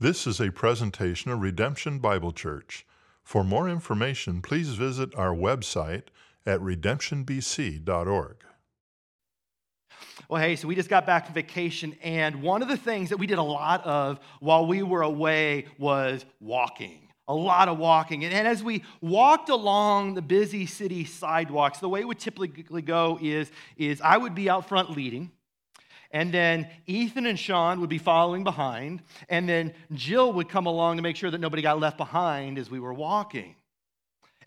This is a presentation of Redemption Bible Church. For more information, please visit our website at redemptionbc.org. Well, hey, so we just got back from vacation, and one of the things that we did a lot of while we were away was walking. A lot of walking. And as we walked along the busy city sidewalks, the way it would typically go is I would be out front leading, and then Ethan and Sean would be following behind, and then Jill would come along to make sure that nobody got left behind as we were walking.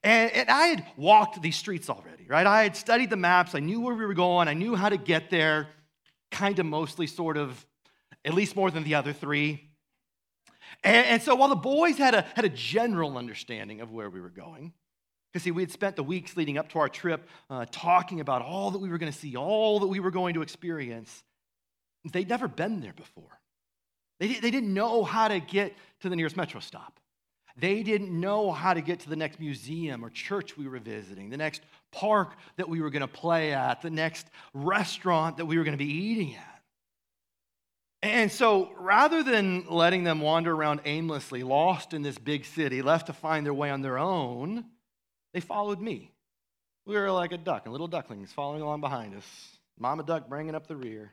And I had walked these streets already, right? I had studied the maps. I knew where we were going. I knew how to get there, kind of mostly, sort of, at least more than the other three. And so while the boys had a general understanding of where we were going, because, see, we had spent the weeks leading up to our trip talking about all that we were going to see, all that we were going to experience, they'd never been there before. They didn't know how to get to the nearest metro stop. They didn't know how to get to the next museum or church we were visiting, the next park that we were going to play at, the next restaurant that we were going to be eating at. And so rather than letting them wander around aimlessly, lost in this big city, left to find their way on their own, they followed me. We were like a duck, and little ducklings following along behind us, Mama Duck bringing up the rear.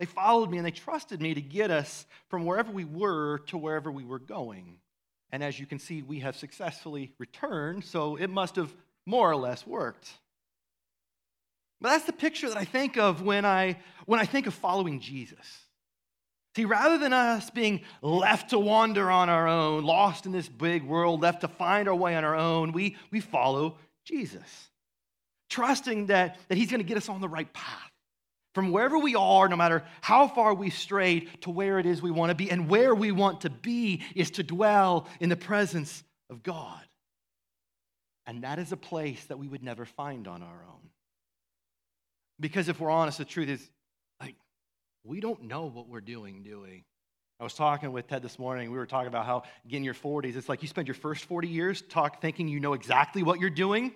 They followed me, and they trusted me to get us from wherever we were to wherever we were going. And as you can see, we have successfully returned, so it must have more or less worked. But that's the picture that I think of when I think of following Jesus. See, rather than us being left to wander on our own, lost in this big world, left to find our way on our own, we follow Jesus, trusting that he's going to get us on the right path, from wherever we are, no matter how far we strayed, to where it is we want to be. And where we want to be is to dwell in the presence of God. And that is a place that we would never find on our own. Because if we're honest, the truth is, we don't know what we're doing, do we? I was talking with Ted this morning. We were talking about how, in your 40s, it's like you spend your first 40 years thinking you know exactly what you're doing.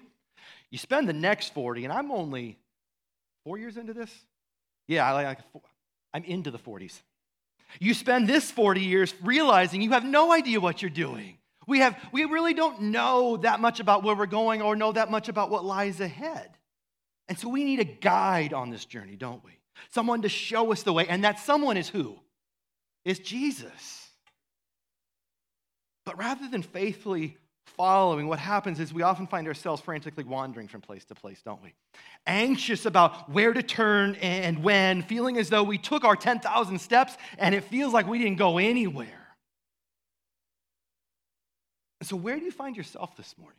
You spend the next 40, and I'm only 4 years into this? Yeah, I'm into the 40s. You spend this 40 years realizing you have no idea what you're doing. We really don't know that much about where we're going or know that much about what lies ahead. And so we need a guide on this journey, don't we? Someone to show us the way. And that someone is who? It's Jesus. But rather than faithfully following, what happens is we often find ourselves frantically wandering from place to place, don't we? Anxious about where to turn and when, feeling as though we took our 10,000 steps and it feels like we didn't go anywhere. And so where do you find yourself this morning?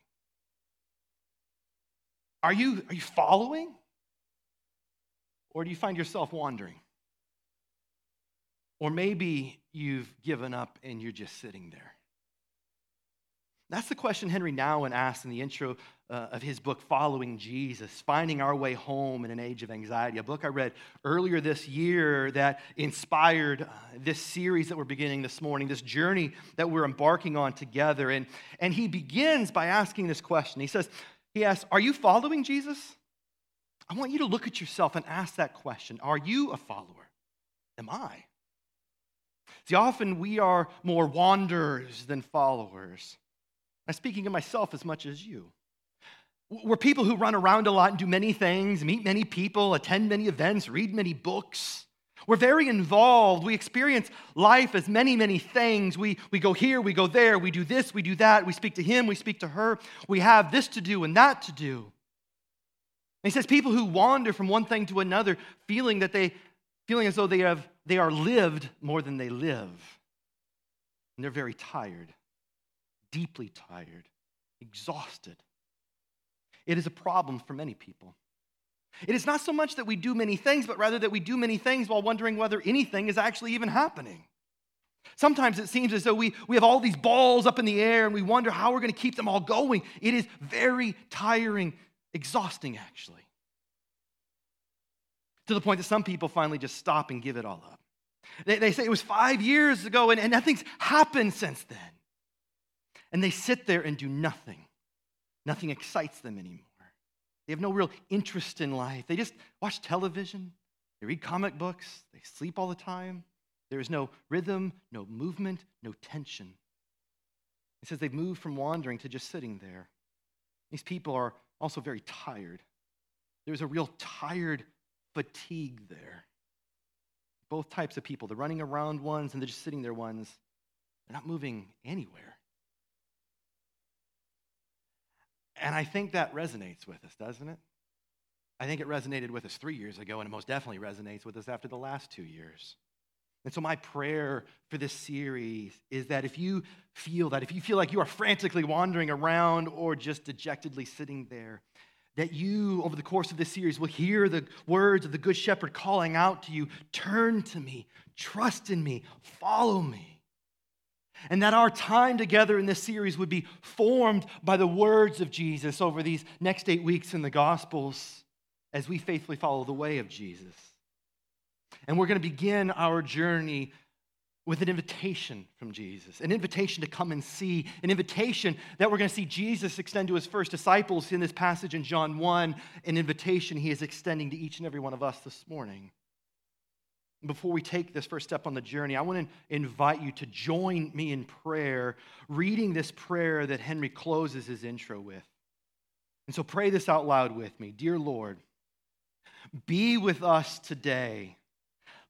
Are you following? Or do you find yourself wandering? Or maybe you've given up and you're just sitting there. That's the question Henry Nouwen asked in the intro of his book, Following Jesus, Finding Our Way Home in an Age of Anxiety, a book I read earlier this year that inspired this series that we're beginning this morning, this journey that we're embarking on together. And he begins by asking this question. He says, he asks, are you following Jesus? I want you to look at yourself and ask that question. Are you a follower? Am I? See, often we are more wanderers than followers. I'm speaking of myself as much as you. We're people who run around a lot and do many things, meet many people, attend many events, read many books. We're very involved. We experience life as many, many things. We go here, we go there, we do this, we do that. We speak to him, we speak to her. We have this to do and that to do. And he says people who wander from one thing to another, feeling as though they are lived more than they live. And they're very tired, deeply tired, exhausted. It is a problem for many people. It is not so much that we do many things, but rather that we do many things while wondering whether anything is actually even happening. Sometimes it seems as though we have all these balls up in the air and we wonder how we're going to keep them all going. It is very tiring, exhausting actually. To the point that some people finally just stop and give it all up. They say it was 5 years ago and nothing's happened since then. And they sit there and do nothing. Nothing excites them anymore. They have no real interest in life. They just watch television. They read comic books. They sleep all the time. There is no rhythm, no movement, no tension. It says they've moved from wandering to just sitting there. These people are also very tired. There's a real tired fatigue there. Both types of people, the running around ones and the just sitting there ones, they're not moving anywhere. And I think that resonates with us, doesn't it? I think it resonated with us 3 years ago, and it most definitely resonates with us after the last 2 years. And so my prayer for this series is that if you feel like you are frantically wandering around or just dejectedly sitting there, that you, over the course of this series, will hear the words of the Good Shepherd calling out to you, turn to me, trust in me, follow me. And that our time together in this series would be formed by the words of Jesus over these next 8 weeks in the Gospels as we faithfully follow the way of Jesus. And we're going to begin our journey with an invitation from Jesus, an invitation to come and see, an invitation that we're going to see Jesus extend to his first disciples in this passage in John 1, an invitation he is extending to each and every one of us this morning. Before we take this first step on the journey, I want to invite you to join me in prayer, reading this prayer that Henry closes his intro with. And so pray this out loud with me. Dear Lord, be with us today.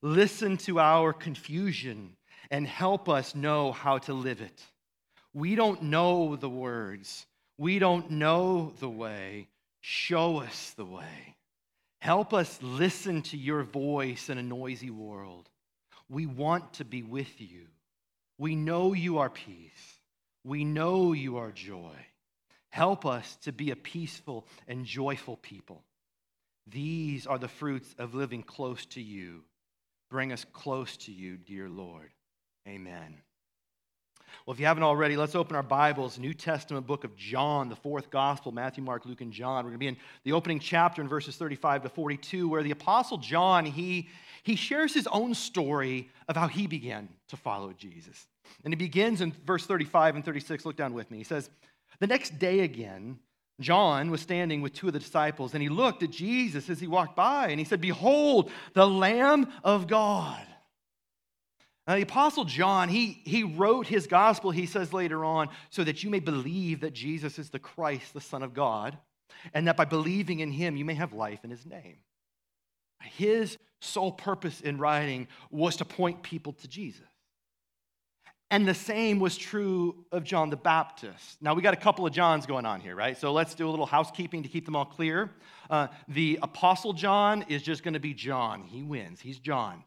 Listen to our confusion and help us know how to live it. We don't know the words. We don't know the way. Show us the way. Help us listen to your voice in a noisy world. We want to be with you. We know you are peace. We know you are joy. Help us to be a peaceful and joyful people. These are the fruits of living close to you. Bring us close to you, dear Lord. Amen. Well, if you haven't already, let's open our Bibles, New Testament book of John, the fourth gospel, Matthew, Mark, Luke, and John. We're going to be in the opening chapter in verses 35 to 42, where the Apostle John, he shares his own story of how he began to follow Jesus. And he begins in verse 35 and 36. Look down with me. He says, the next day again, John was standing with two of the disciples, and he looked at Jesus as he walked by, and he said, behold, the Lamb of God. Now, the Apostle John, he wrote his gospel, he says later on, so that you may believe that Jesus is the Christ, the Son of God, and that by believing in him, you may have life in his name. His sole purpose in writing was to point people to Jesus. And the same was true of John the Baptist. Now, we got a couple of Johns going on here, right? So let's do a little housekeeping to keep them all clear. The Apostle John is just going to be John. He wins. He's John.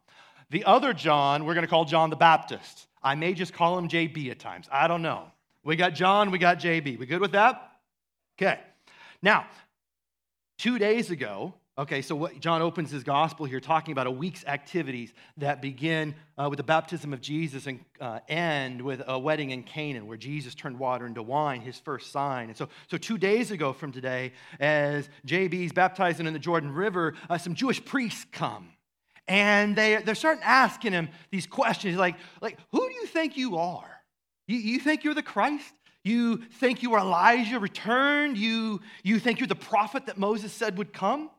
The other John, we're going to call John the Baptist. I may just call him JB at times. I don't know. We got John, we got JB. We good with that? Okay. Now, 2 days ago, John opens his gospel here talking about a week's activities that begin with the baptism of Jesus and end with a wedding in Canaan where Jesus turned water into wine, his first sign. And so 2 days ago from today, as JB's baptizing in the Jordan River, some Jewish priests come. And they're starting asking him these questions. He's like, who do you think you are? You think you're the Christ? You think you are Elijah returned? You think you're the prophet that Moses said would come?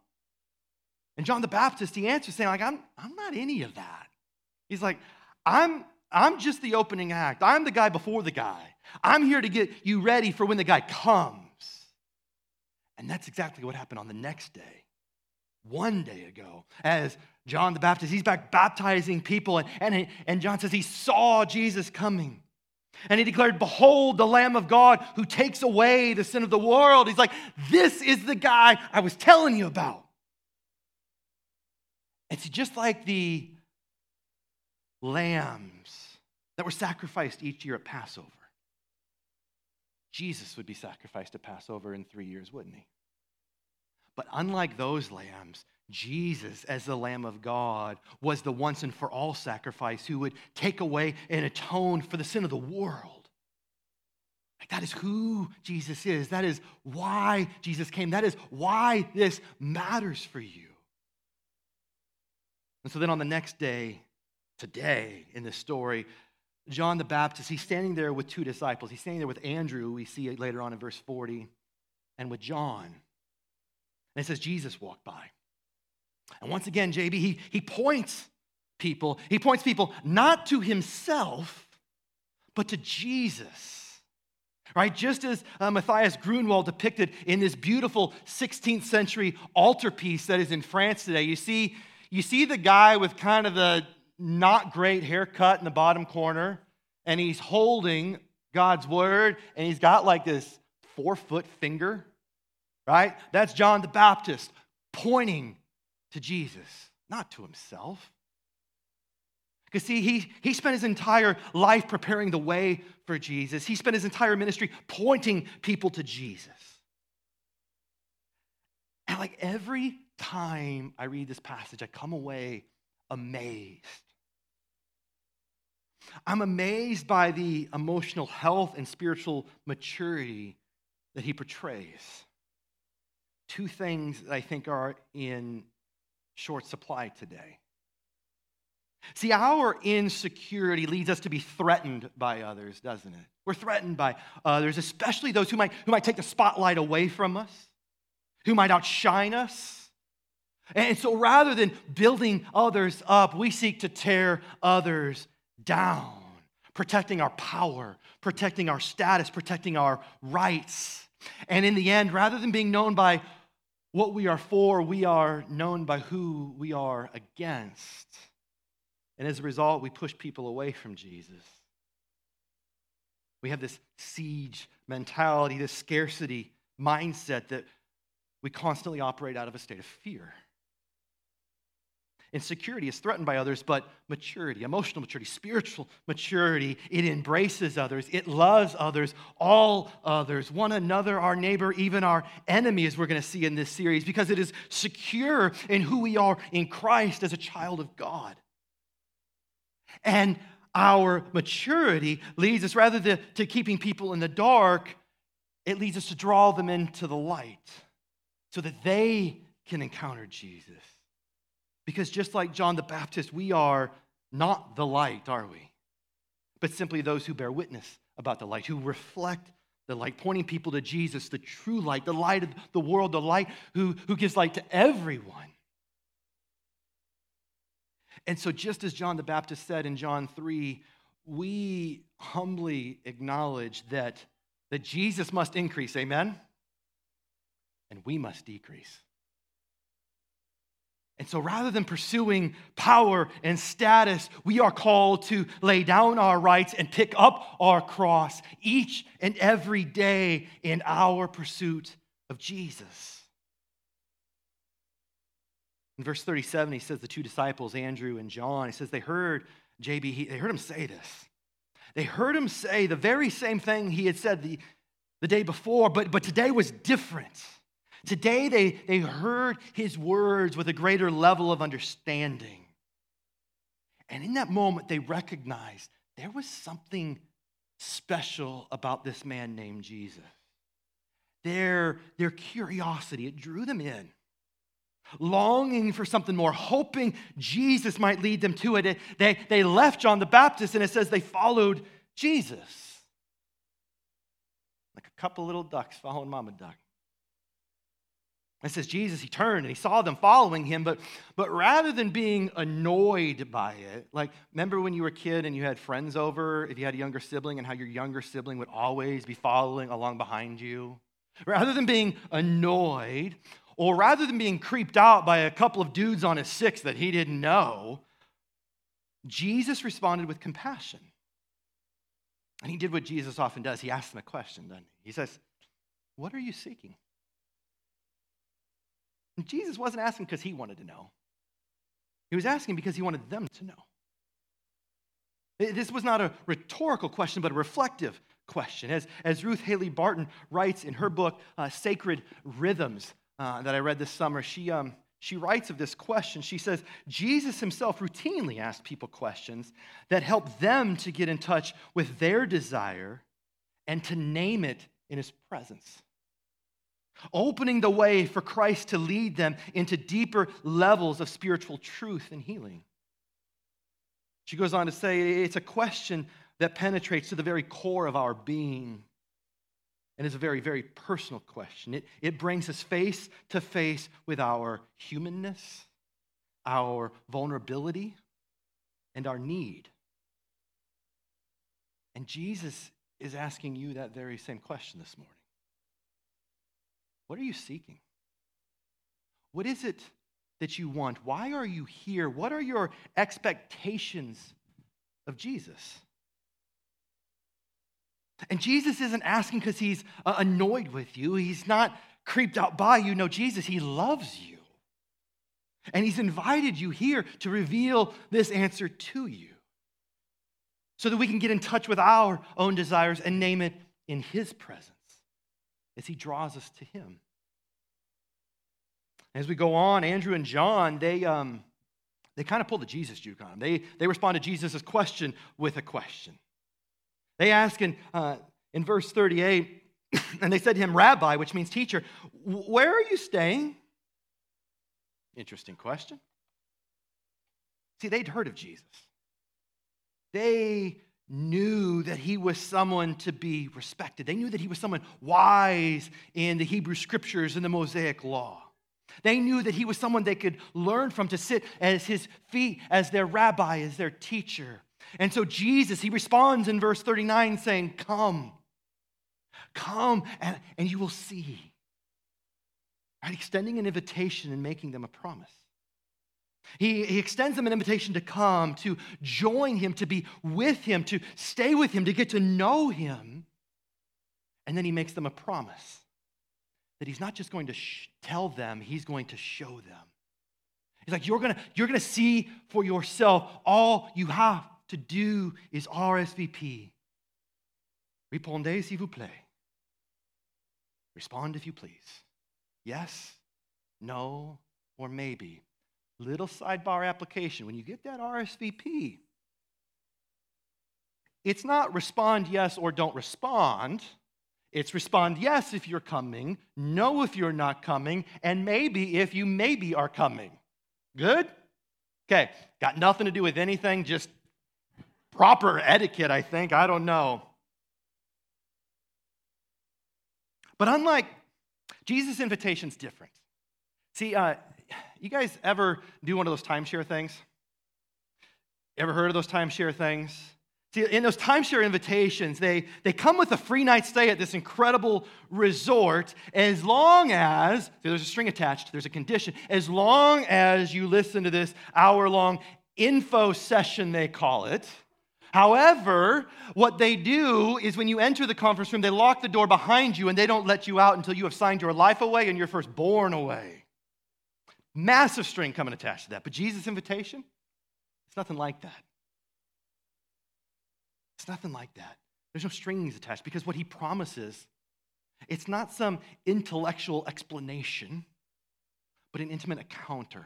And John the Baptist, he answers saying, like, I'm not any of that. He's like, I'm just the opening act. I'm the guy before the guy. I'm here to get you ready for when the guy comes. And that's exactly what happened on the next day. 1 day ago, as John the Baptist, he's back baptizing people, and John says he saw Jesus coming. And he declared, behold, the Lamb of God who takes away the sin of the world. He's like, this is the guy I was telling you about. It's just like the lambs that were sacrificed each year at Passover. Jesus would be sacrificed at Passover in 3 years, wouldn't he? But unlike those lambs, Jesus, as the Lamb of God, was the once and for all sacrifice who would take away and atone for the sin of the world. Like, that is who Jesus is. That is why Jesus came. That is why this matters for you. And so then on the next day, today, in this story, John the Baptist, he's standing there with two disciples. He's standing there with Andrew, we see it later on in verse 40, and with John. And it says Jesus walked by. And once again, JB, he points people. He points people not to himself, but to Jesus. Right, just as Matthias Grunewald depicted in this beautiful 16th century altarpiece that is in France today. You see the guy with kind of the not great haircut in the bottom corner, and he's holding God's word, and he's got like this 4-foot finger, right? That's John the Baptist pointing to Jesus, not to himself. Because see, he spent his entire life preparing the way for Jesus. He spent his entire ministry pointing people to Jesus. And like every time I read this passage, I come away amazed. I'm amazed by the emotional health and spiritual maturity that he portrays. Two things that I think are in short supply today. See, our insecurity leads us to be threatened by others, doesn't it? We're threatened by others, especially those who might take the spotlight away from us, who might outshine us. And so rather than building others up, we seek to tear others down, protecting our power, protecting our status, protecting our rights. And in the end, rather than being known by what we are for, we are known by who we are against. And as a result, we push people away from Jesus. We have this siege mentality, this scarcity mindset that we constantly operate out of a state of fear. Insecurity is threatened by others, but maturity, emotional maturity, spiritual maturity, it embraces others, it loves others, all others, one another, our neighbor, even our enemy, as we're going to see in this series, because it is secure in who we are in Christ as a child of God. And our maturity leads us, rather to keeping people in the dark, it leads us to draw them into the light so that they can encounter Jesus. Because just like John the Baptist, we are not the light, are we? But simply those who bear witness about the light, who reflect the light, pointing people to Jesus, the true light, the light of the world, the light who gives light to everyone. And so just as John the Baptist said in John 3, we humbly acknowledge that Jesus must increase, amen? And we must decrease. And so rather than pursuing power and status, we are called to lay down our rights and pick up our cross each and every day in our pursuit of Jesus. In verse 37, he says the two disciples, Andrew and John, he says they heard they heard him say this. They heard him say the very same thing he had said the day before, but today was different. Today they heard his words with a greater level of understanding. And in that moment, they recognized there was something special about this man named Jesus. Their curiosity, it drew them in. Longing for something more, hoping Jesus might lead them to it. They left John the Baptist, and it says they followed Jesus. Like a couple little ducks following mama duck. It says Jesus, he turned, and he saw them following him, but rather than being annoyed by it, like remember when you were a kid and you had friends over, if you had a younger sibling, and how your younger sibling would always be following along behind you? Rather than being annoyed, or rather than being creeped out by a couple of dudes on his six that he didn't know, Jesus responded with compassion. And he did what Jesus often does. He asked them a question, doesn't he? He says, "What are you seeking?" And Jesus wasn't asking because he wanted to know. He was asking because he wanted them to know. This was not a rhetorical question, but a reflective question. As Ruth Haley Barton writes in her book, Sacred Rhythms, that I read this summer, she writes of this question. She says, Jesus himself routinely asked people questions that helped them to get in touch with their desire and to name it in his presence, opening the way for Christ to lead them into deeper levels of spiritual truth and healing. She goes on to say, it's a question that penetrates to the very core of our being. And it's a very, very personal question. It brings us face to face with our humanness, our vulnerability, and our need. And Jesus is asking you that very same question this morning. What are you seeking? What is it that you want? Why are you here? What are your expectations of Jesus? And Jesus isn't asking because he's annoyed with you. He's not creeped out by you. No, Jesus, he loves you. And he's invited you here to reveal this answer to you so that we can get in touch with our own desires and name it in his presence as he draws us to him. As we go on, Andrew and John, they kind of pull the Jesus juke on him. They respond to Jesus' question with a question. They ask in verse 38, and they said to him, Rabbi, which means teacher, where are you staying? Interesting question. See, they'd heard of Jesus. They knew that he was someone to be respected. They knew that he was someone wise in the Hebrew Scriptures and the Mosaic Law. They knew that he was someone they could learn from, to sit at his feet as their rabbi, as their teacher. And so Jesus, he responds in verse 39 saying, come, and you will see. Right? Extending an invitation and making them a promise. He extends them an invitation to come, to join him, to be with him, to stay with him, to get to know him. And then he makes them a promise that he's not just going to tell them, he's going to show them. He's like, you're gonna see for yourself. All you have to do is RSVP. Répondez s'il vous plaît. Respond if you please. Yes, no, or maybe. Little sidebar application. When you get that RSVP, it's not respond yes or don't respond. It's respond yes if you're coming, no if you're not coming, and maybe if you maybe are coming. Good? Okay, got nothing to do with anything, just proper etiquette, I think. I don't know. But unlike, Jesus' invitation's different. See, you guys ever do one of those timeshare things? Ever heard of those timeshare things? See, in those timeshare invitations, they come with a free night stay at this incredible resort as long as, there's a string attached, there's a condition, as long as you listen to this hour-long info session, they call it. However, what they do is when you enter the conference room, they lock the door behind you and they don't let you out until you have signed your life away and your firstborn away. Massive string coming attached to that. But Jesus' invitation, it's nothing like that. It's nothing like that. There's no strings attached because what he promises, it's not some intellectual explanation, but an intimate encounter.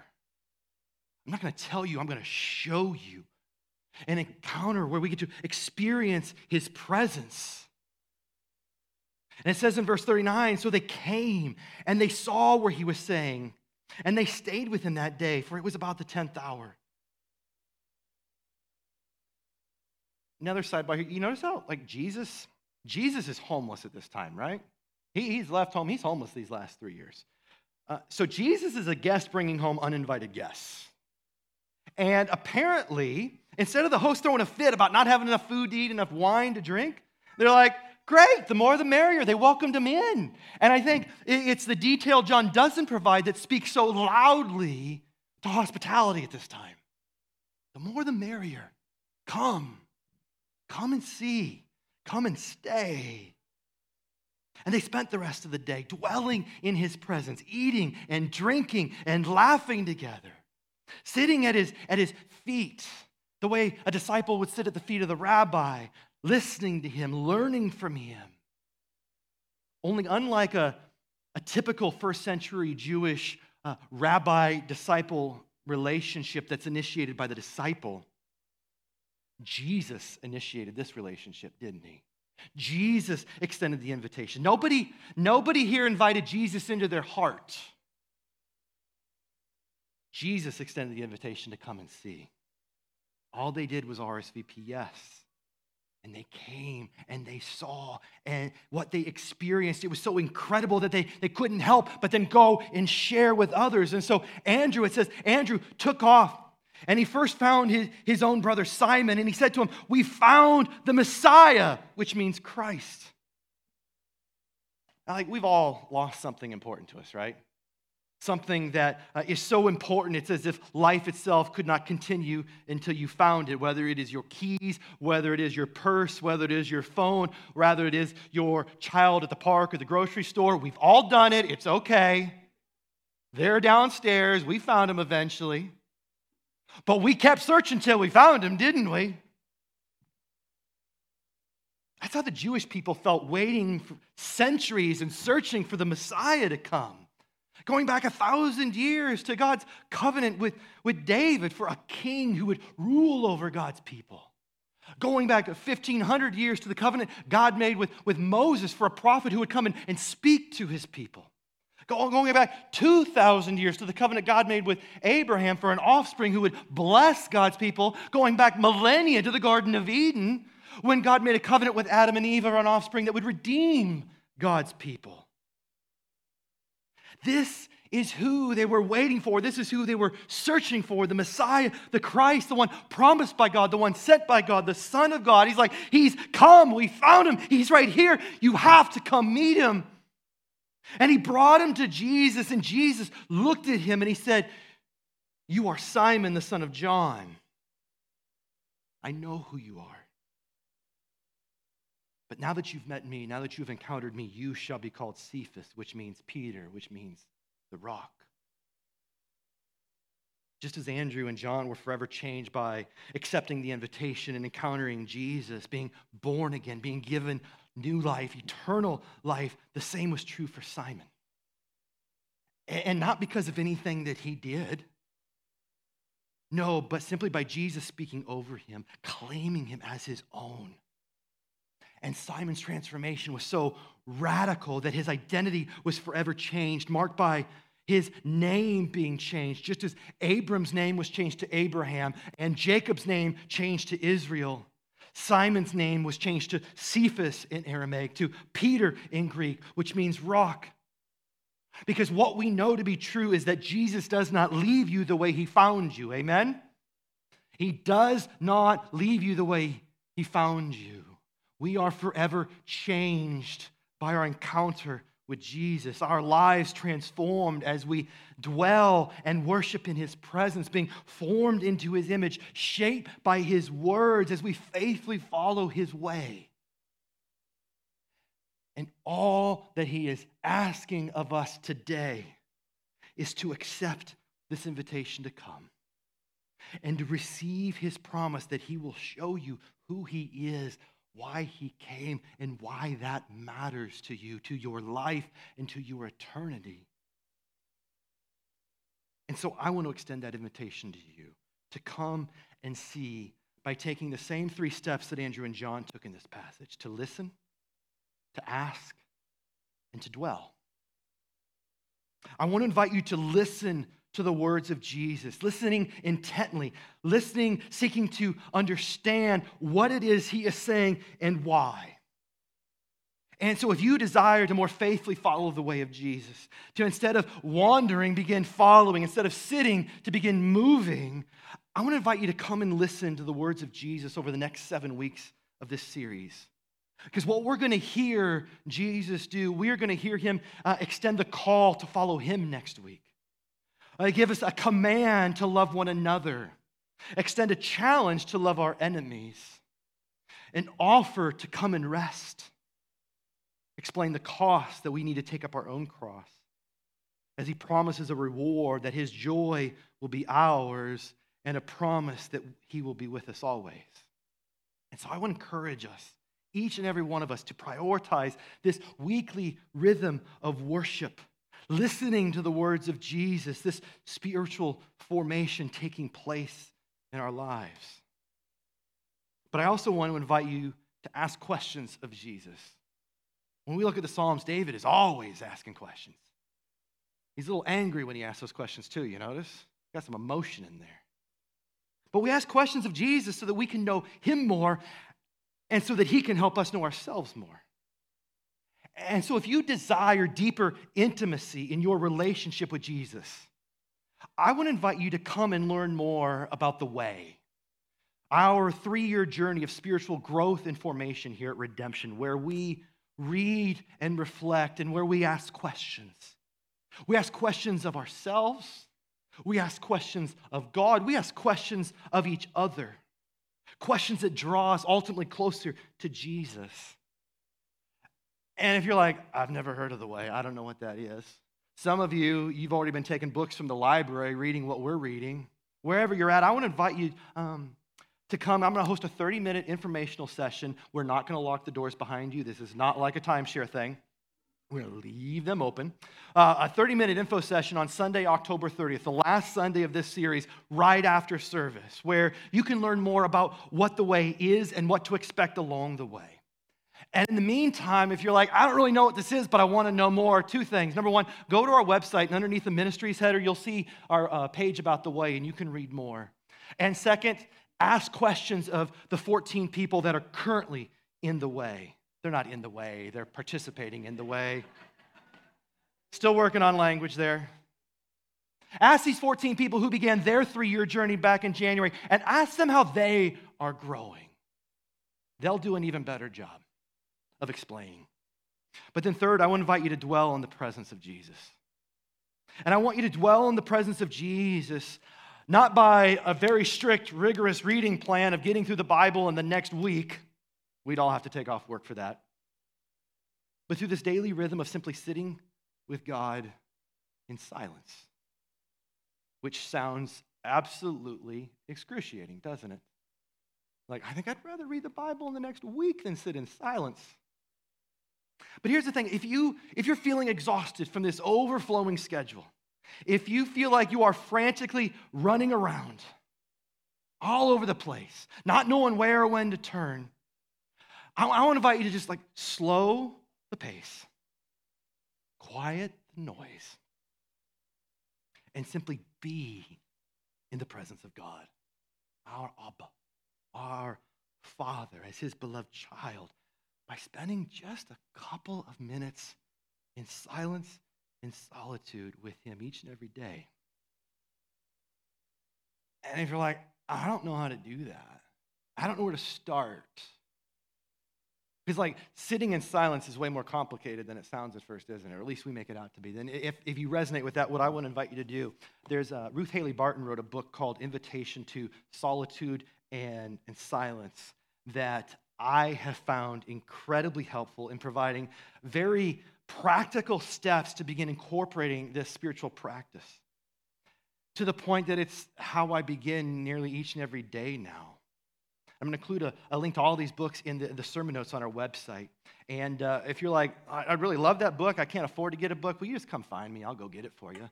I'm not going to tell you, I'm going to show you an encounter where we get to experience his presence. And it says in verse 39, so they came and they saw where he was staying, and they stayed with him that day, for it was about the 10th hour. Another sidebar here, you notice how, like, Jesus is homeless at this time, right? He's left home. He's homeless these last 3 years. So Jesus is a guest bringing home uninvited guests. And apparently, instead of the host throwing a fit about not having enough food to eat, enough wine to drink, they're like, great, the more the merrier. They welcomed him in. And I think it's the detail John doesn't provide that speaks so loudly to hospitality at this time. The more the merrier. Come. Come and see. Come and stay. And they spent the rest of the day dwelling in his presence, eating and drinking and laughing together, sitting at his feet, the way a disciple would sit at the feet of the rabbi, listening to him, learning from him. Only unlike a typical first century Jewish rabbi-disciple relationship that's initiated by the disciple, Jesus initiated this relationship, didn't he? Jesus extended the invitation. Nobody here invited Jesus into their heart. Jesus extended the invitation to come and see. All they did was RSVP yes. And they came and they saw, and what they experienced, it was so incredible that they couldn't help but then go and share with others. And so Andrew, it says, Andrew took off And he first found his own brother Simon, and he said to him, "We found the Messiah," which means Christ. Now, like, we've all lost something important to us, right? Something that is so important, it's as if life itself could not continue until you found it, whether it is your keys, whether it is your purse, whether it is your phone, whether it is your child at the park or the grocery store. We've all done it. It's okay. They're downstairs. We found them eventually. But we kept searching until we found him, didn't we? That's how the Jewish people felt, waiting for centuries and searching for the Messiah to come. Going back 1,000 years to God's covenant with David for a king who would rule over God's people. Going back 1,500 years to the covenant God made with Moses for a prophet who would come and speak to his people. Going back 2,000 years to the covenant God made with Abraham for an offspring who would bless God's people. Going back millennia to the Garden of Eden when God made a covenant with Adam and Eve for an offspring that would redeem God's people. This is who they were waiting for. This is who they were searching for, the Messiah, the Christ, the one promised by God, the one sent by God, the Son of God. He's like, he's come. We found him. He's right here. You have to come meet him. And he brought him to Jesus, and Jesus looked at him and he said, "You are Simon, the son of John. I know who you are. But now that you've met me, now that you've encountered me, you shall be called Cephas," which means Peter, which means the rock. Just as Andrew and John were forever changed by accepting the invitation and encountering Jesus, being born again, being given new life, eternal life, the same was true for Simon. And not because of anything that he did. No, but simply by Jesus speaking over him, claiming him as his own. And Simon's transformation was so radical that his identity was forever changed, marked by his name being changed, just as Abram's name was changed to Abraham and Jacob's name changed to Israel. Simon's name was changed to Cephas in Aramaic, to Peter in Greek, which means rock. Because what we know to be true is that Jesus does not leave you the way he found you, amen? He does not leave you the way he found you. We are forever changed by our encounter with Jesus, our lives transformed as we dwell and worship in his presence, being formed into his image, shaped by his words as we faithfully follow his way. And all that he is asking of us today is to accept this invitation to come and to receive his promise that he will show you who he is, why he came, and why that matters to you, to your life, and to your eternity. And so I want to extend that invitation to you to come and see by taking the same three steps that Andrew and John took in this passage, to listen, to ask, and to dwell. I want to invite you to listen to the words of Jesus, listening intently, listening, seeking to understand what it is he is saying and why. And so if you desire to more faithfully follow the way of Jesus, to instead of wandering, begin following, instead of sitting, to begin moving, I want to invite you to come and listen to the words of Jesus over the next 7 weeks of this series. Because what we're going to hear Jesus do, we're going to hear him extend the call to follow him next week. Give us a command to love one another, extend a challenge to love our enemies, an offer to come and rest, explain the cost that we need to take up our own cross, as he promises a reward that his joy will be ours and a promise that he will be with us always. And so I want to encourage us, each and every one of us, to prioritize this weekly rhythm of worship, listening to the words of Jesus, this spiritual formation taking place in our lives. But I also want to invite you to ask questions of Jesus. When we look at the Psalms, David is always asking questions. He's a little angry when he asks those questions too, you notice? Got some emotion in there. But we ask questions of Jesus so that we can know him more and so that he can help us know ourselves more. And so if you desire deeper intimacy in your relationship with Jesus, I want to invite you to come and learn more about the way, our 3-year journey of spiritual growth and formation here at Redemption, where we read and reflect and where we ask questions. We ask questions of ourselves. We ask questions of God. We ask questions of each other, questions that draw us ultimately closer to Jesus. And if you're like, I've never heard of the way, I don't know what that is. Some of you, you've already been taking books from the library, reading what we're reading. Wherever you're at, I want to invite you to come. I'm going to host a 30-minute informational session. We're not going to lock the doors behind you. This is not like a timeshare thing. We're going to leave them open. A 30-minute info session on Sunday, October 30th, the last Sunday of this series, right after service, where you can learn more about what the way is and what to expect along the way. And in the meantime, if you're like, I don't really know what this is, but I want to know more, 2 things. Number 1, go to our website, and underneath the ministries header, you'll see our page about the way, and you can read more. And 2nd, ask questions of the 14 people that are currently in the way. They're not in the way. They're participating in the way. Still working on language there. Ask these 14 people who began their 3-year journey back in January, and ask them how they are growing. They'll do an even better job of explaining. But then 3rd, I want to invite you to dwell in the presence of Jesus. And I want you to dwell in the presence of Jesus, not by a very strict, rigorous reading plan of getting through the Bible in the next week. We'd all have to take off work for that. But through this daily rhythm of simply sitting with God in silence, which sounds absolutely excruciating, doesn't it? Like, I think I'd rather read the Bible in the next week than sit in silence. But here's the thing. If you're feeling exhausted from this overflowing schedule, if you feel like you are frantically running around all over the place, not knowing where or when to turn, I want to invite you to just like slow the pace, quiet the noise, and simply be in the presence of God, our Abba, our Father, as his beloved child, by spending just a couple of minutes in silence and solitude with him each and every day. And if you're like, I don't know how to do that, I don't know where to start. Because like sitting in silence is way more complicated than it sounds at first, isn't it? Or at least we make it out to be. Then if you resonate with that, what I want to invite you to do, there's Ruth Haley Barton wrote a book called Invitation to Solitude and Silence that I have found incredibly helpful in providing very practical steps to begin incorporating this spiritual practice to the point that it's how I begin nearly each and every day now. I'm going to include a link to all these books in the sermon notes on our website. And if you're like, I really love that book, I can't afford to get a book, well, you just come find me. I'll go get it for you.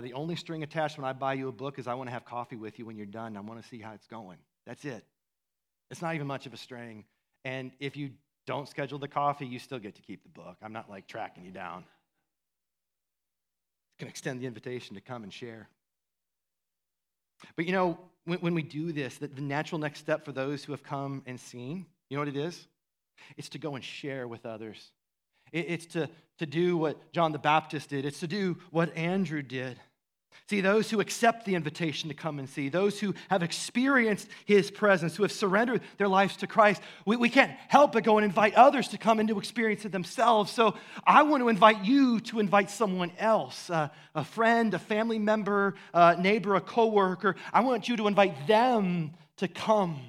The only string attached when I buy you a book is I want to have coffee with you when you're done. I want to see how it's going. That's it. It's not even much of a string. And if you don't schedule the coffee, you still get to keep the book. I'm not like tracking you down. I can extend the invitation to come and share. But you know, when we do this, the natural next step for those who have come and seen, you know what it is? It's to go and share with others. It's to do what John the Baptist did. It's to do what Andrew did. See, those who accept the invitation to come and see, those who have experienced his presence, who have surrendered their lives to Christ, we can't help but go and invite others to come and to experience it themselves. So I want to invite you to invite someone else, a friend, a family member, a neighbor, a coworker. I want you to invite them to come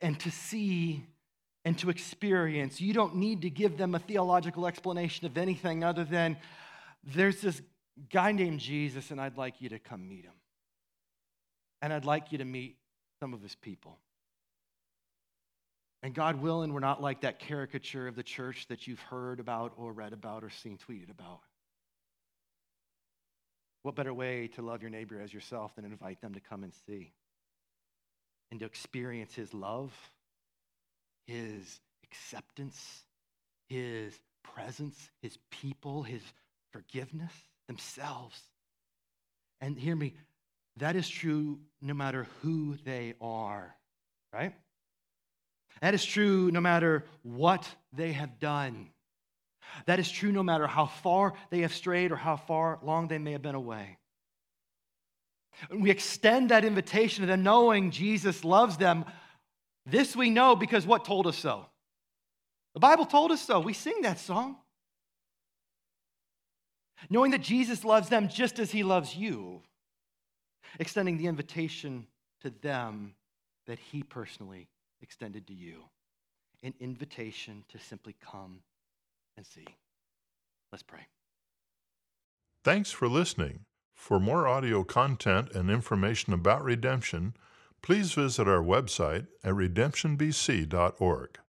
and to see and to experience. You don't need to give them a theological explanation of anything other than there's this guy named Jesus, and I'd like you to come meet him. And I'd like you to meet some of his people. And God willing, we're not like that caricature of the church that you've heard about or read about or seen tweeted about. What better way to love your neighbor as yourself than invite them to come and see and to experience his love, his acceptance, his presence, his people, his forgiveness themselves. And hear me, that is true no matter who they are, right? That is true no matter what they have done. That is true no matter how far they have strayed or how far long they may have been away. and we extend that invitation to them, knowing Jesus loves them. This we know because what told us so? The Bible told us so. We sing that song. Knowing that Jesus loves them just as he loves you, extending the invitation to them that he personally extended to you, an invitation to simply come and see. Let's pray. Thanks for listening. For more audio content and information about redemption, please visit our website at redemptionbc.org.